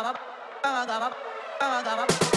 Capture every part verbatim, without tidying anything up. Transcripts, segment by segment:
We'll be right back.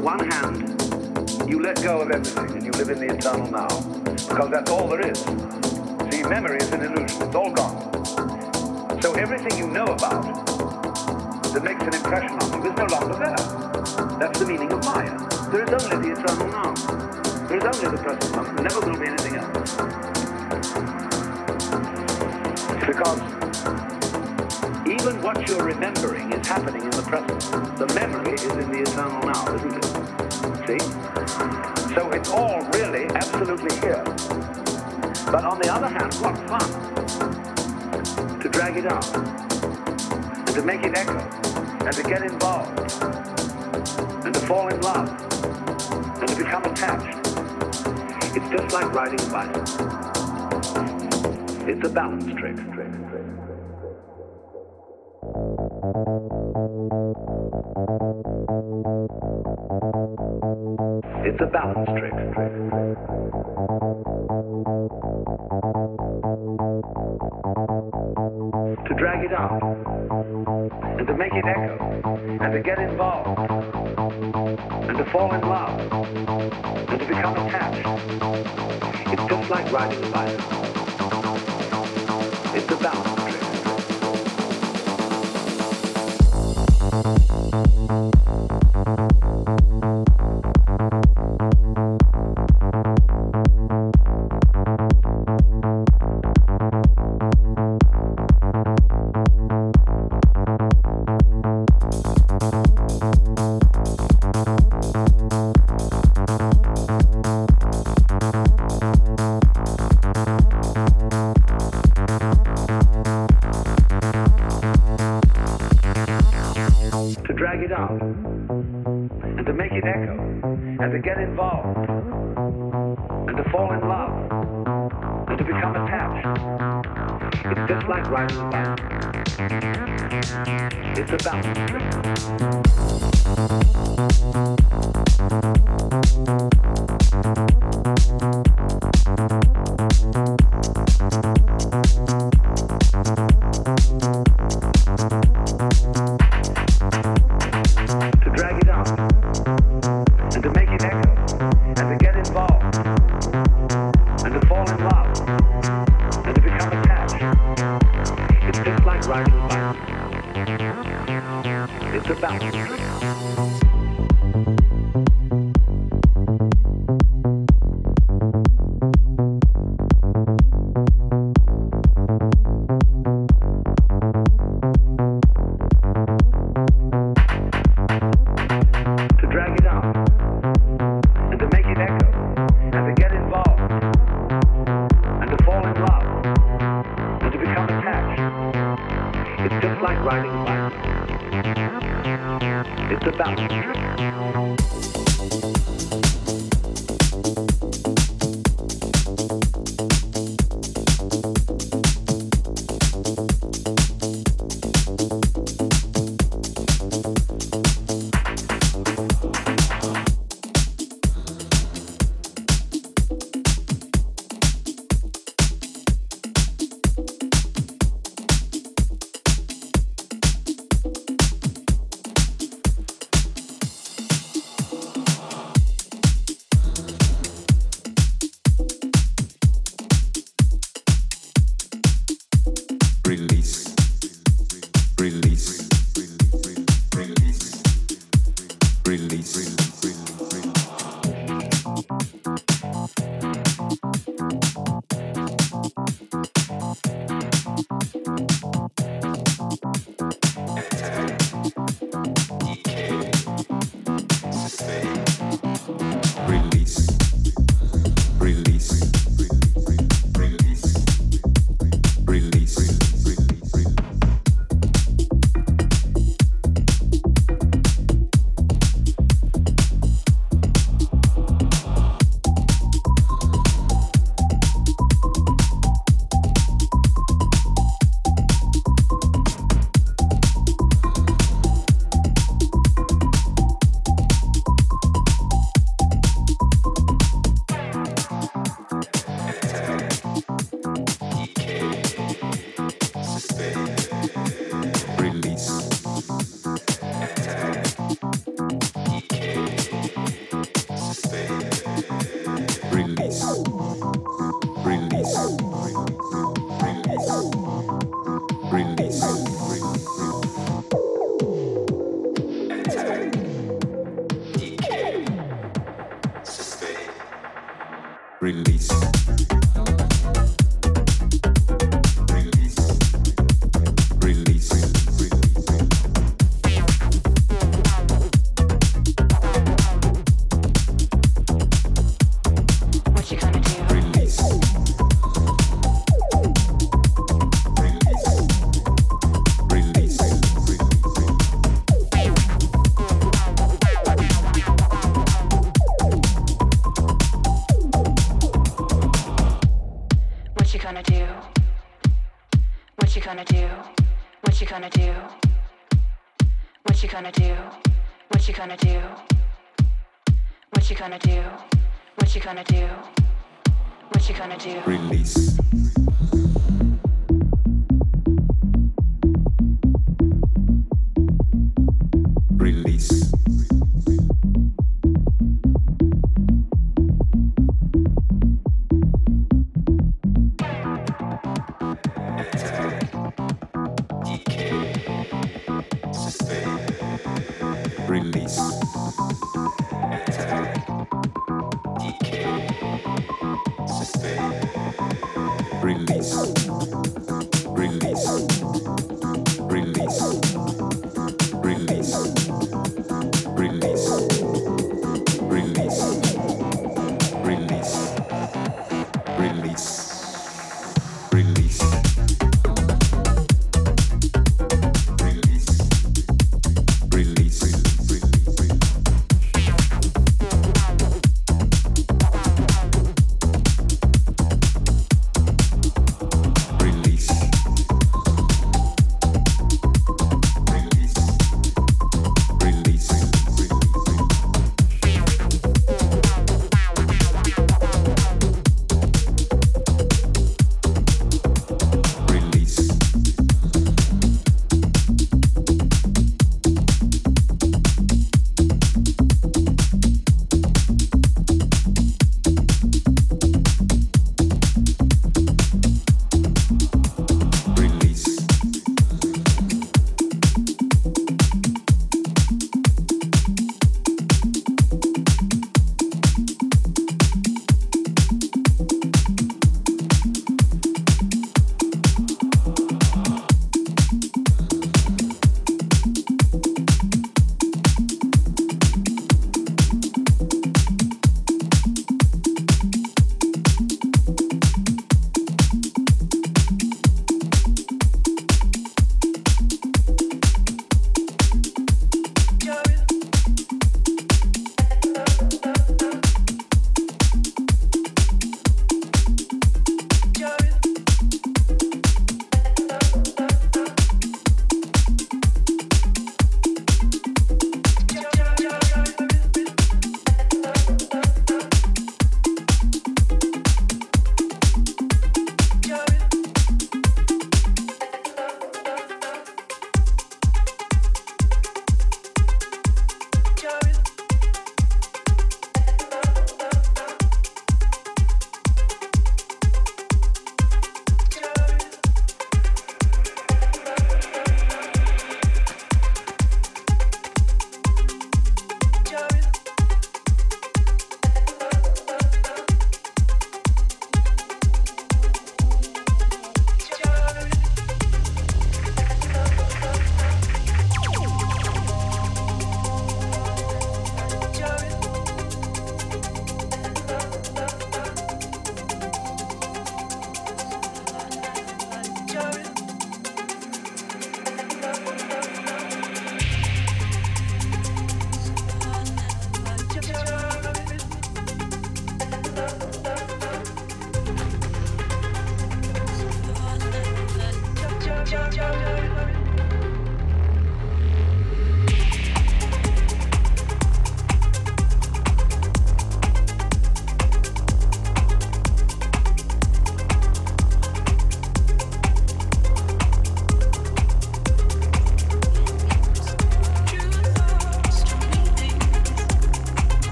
with one hand, you let go of everything and you live in the eternal now, because that's all there is. See, memory is an illusion. It's all gone. So everything you know about that makes an impression on you is no longer there. That's the meaning of Maya. There is only the eternal now. There is only the present moment. There never will be anything else. Because even what you're remembering is happening in the present. The memory is in the eternal now, isn't it? See? So it's all really absolutely here. But on the other hand, what fun to drag it out and to make it echo and to get involved and to fall in love and to become attached. It's just like riding a bicycle. It's a balance trick. It's a balance trick. To drag it out, and to make it echo, and to get involved, and to fall in love, and to become attached. It's just like riding a bicycle. It's a balance. Release. Attack. Decay. Suspend.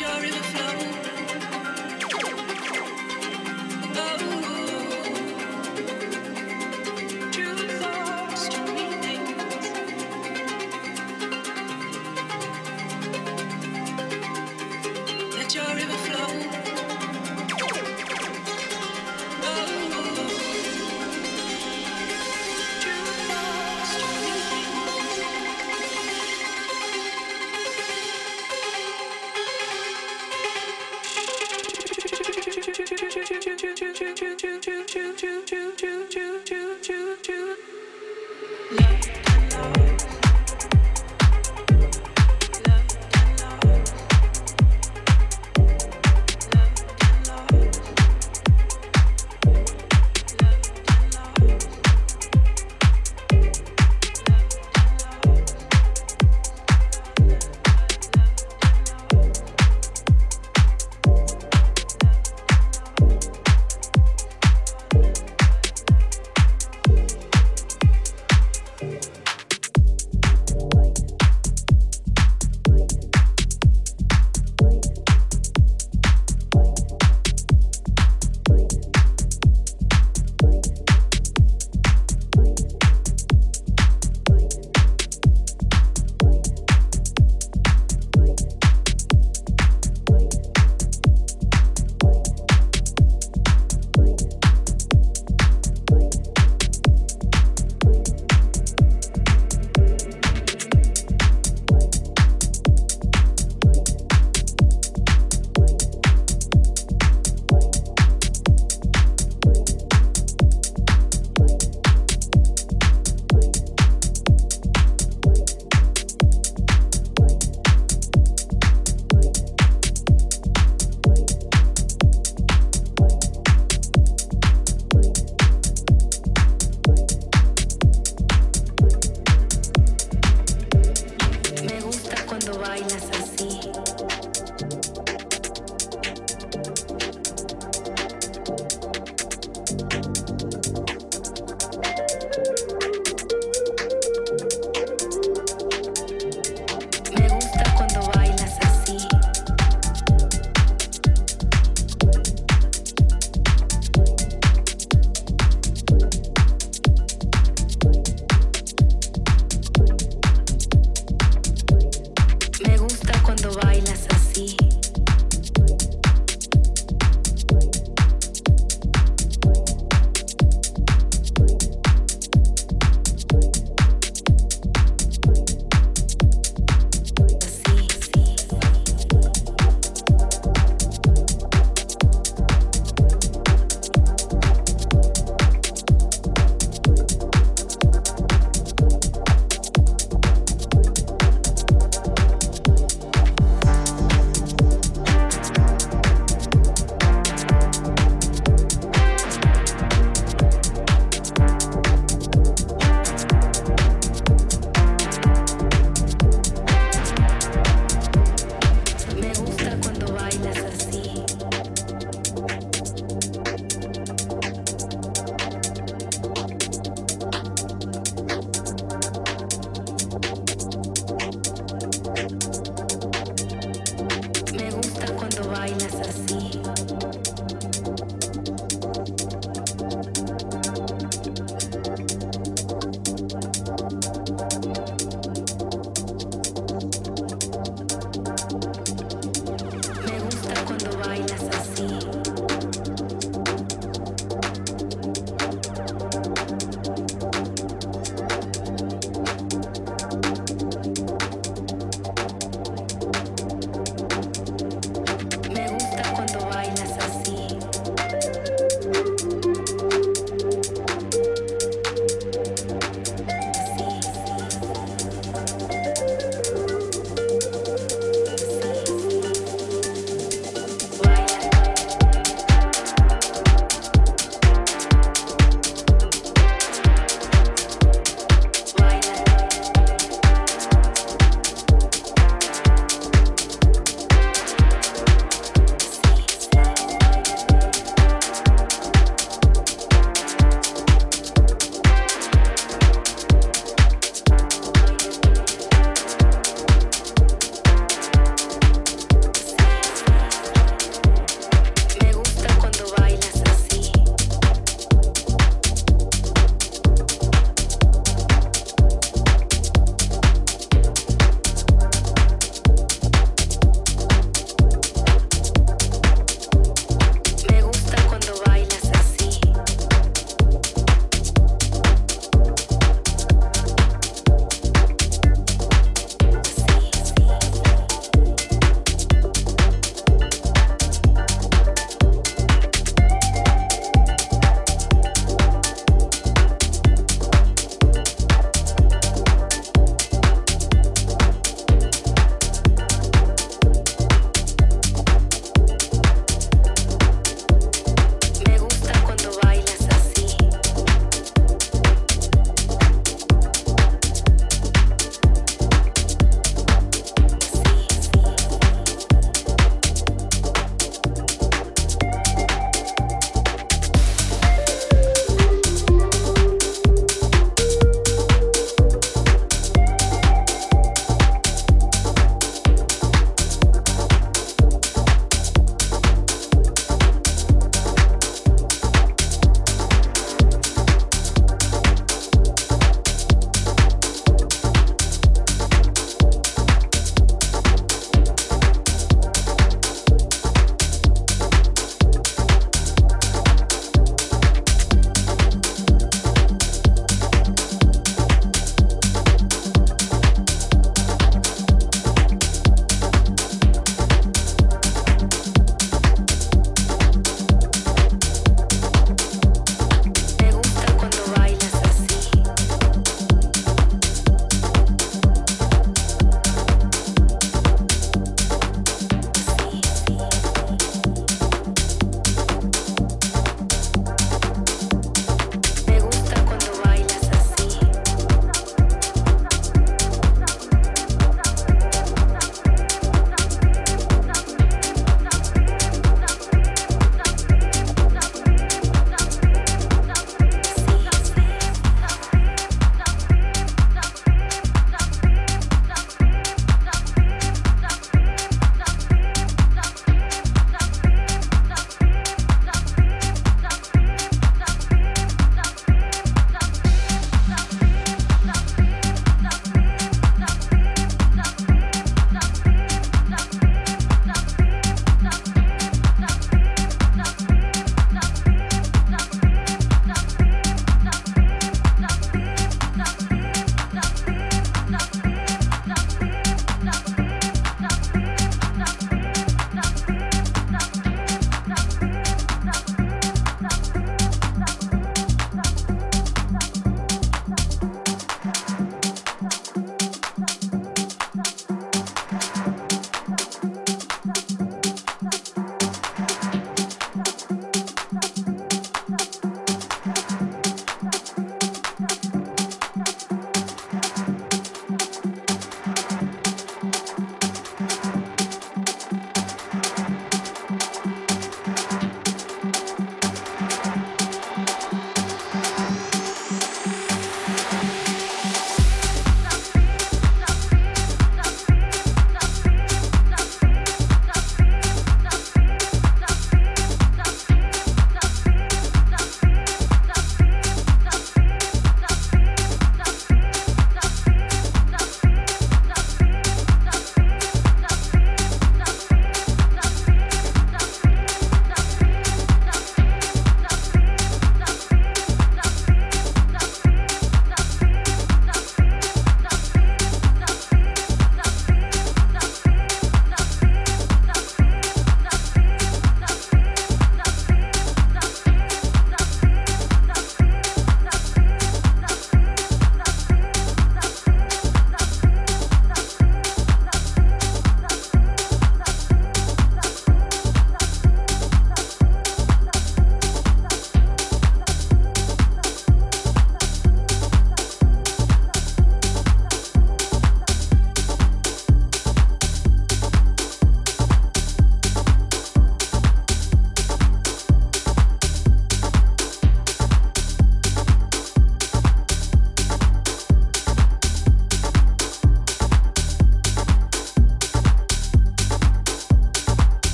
let your river flow.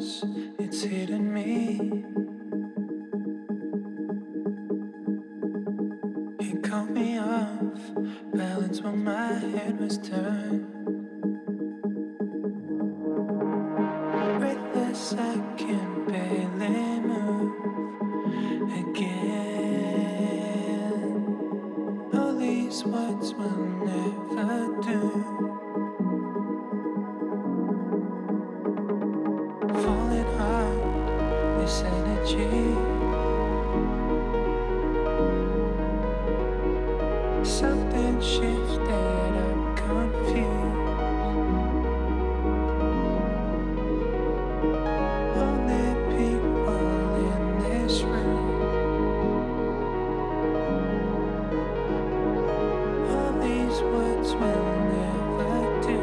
silence, it's hitting me. It caught me off balance when my head was turned. Breathless, I can barely move again. All these words will never do. This energy, something shifted, I'm confused. Only people in this room, all these words will never do.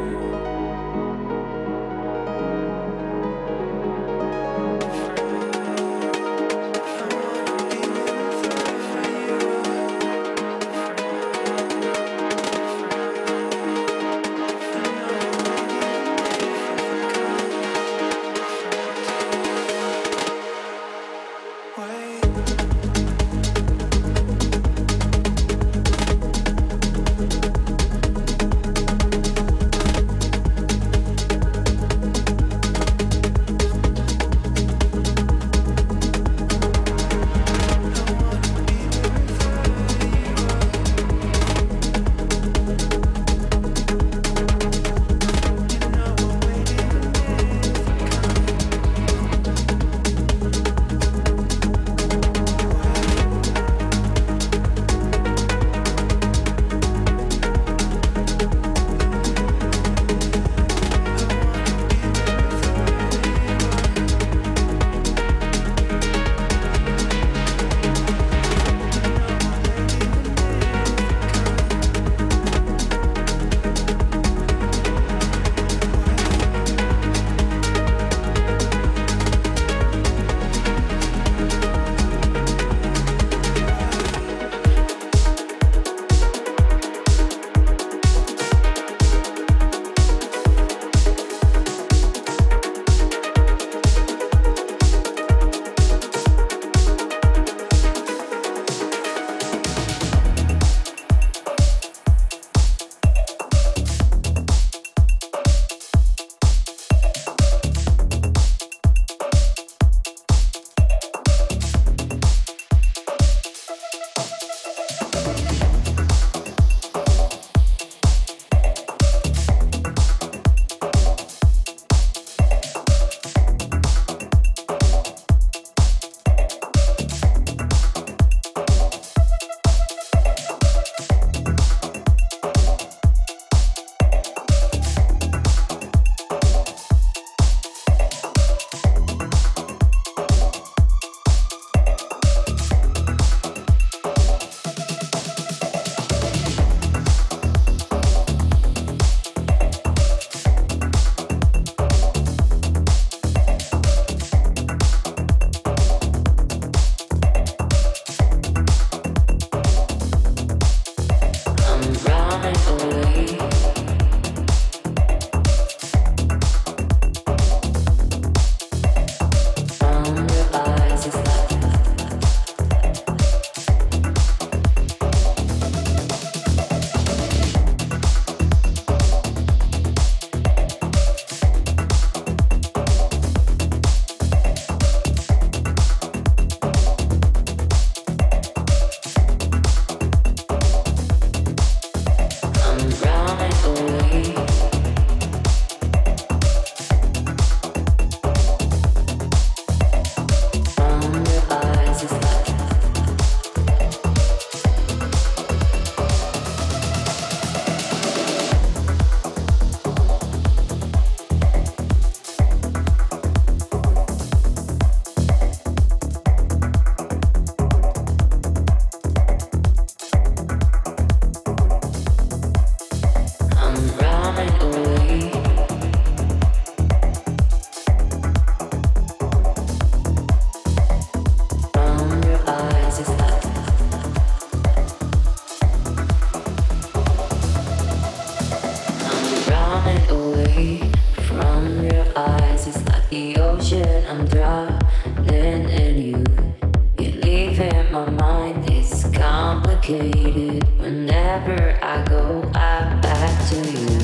From your eyes, it's like the ocean. complicated. Whenever I go, I'm back to you.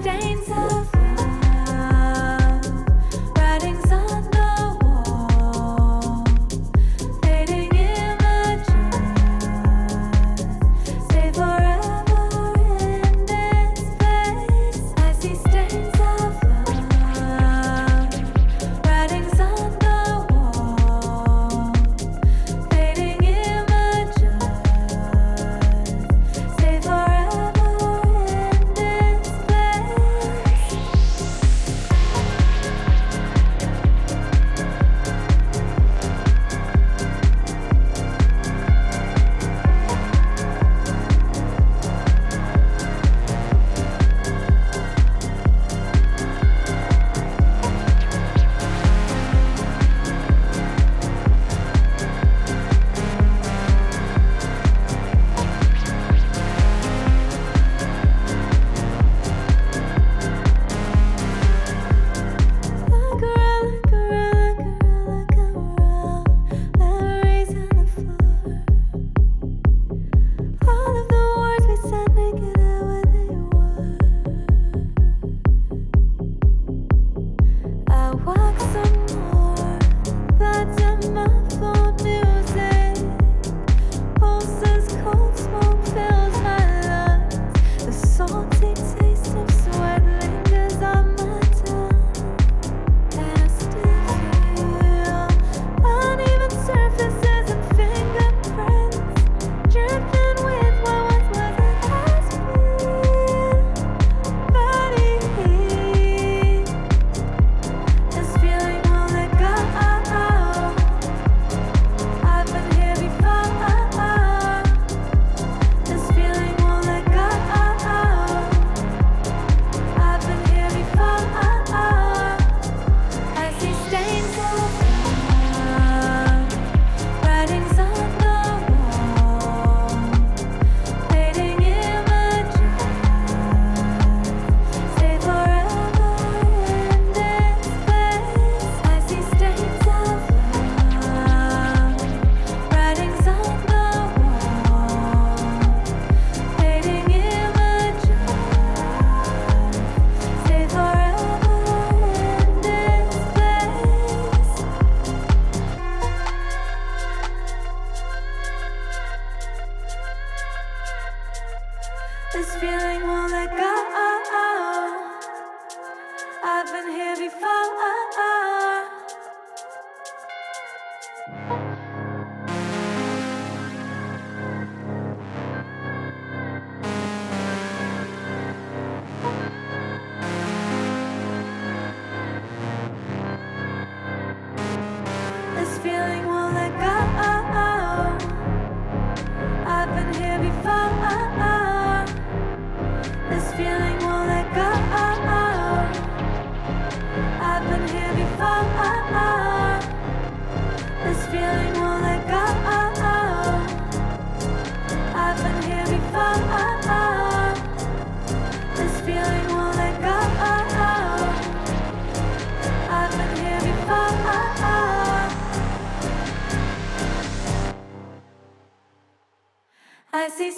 I see.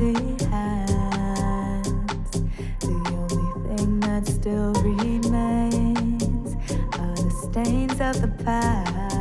empty hands. The only thing that still remains are the stains of the past.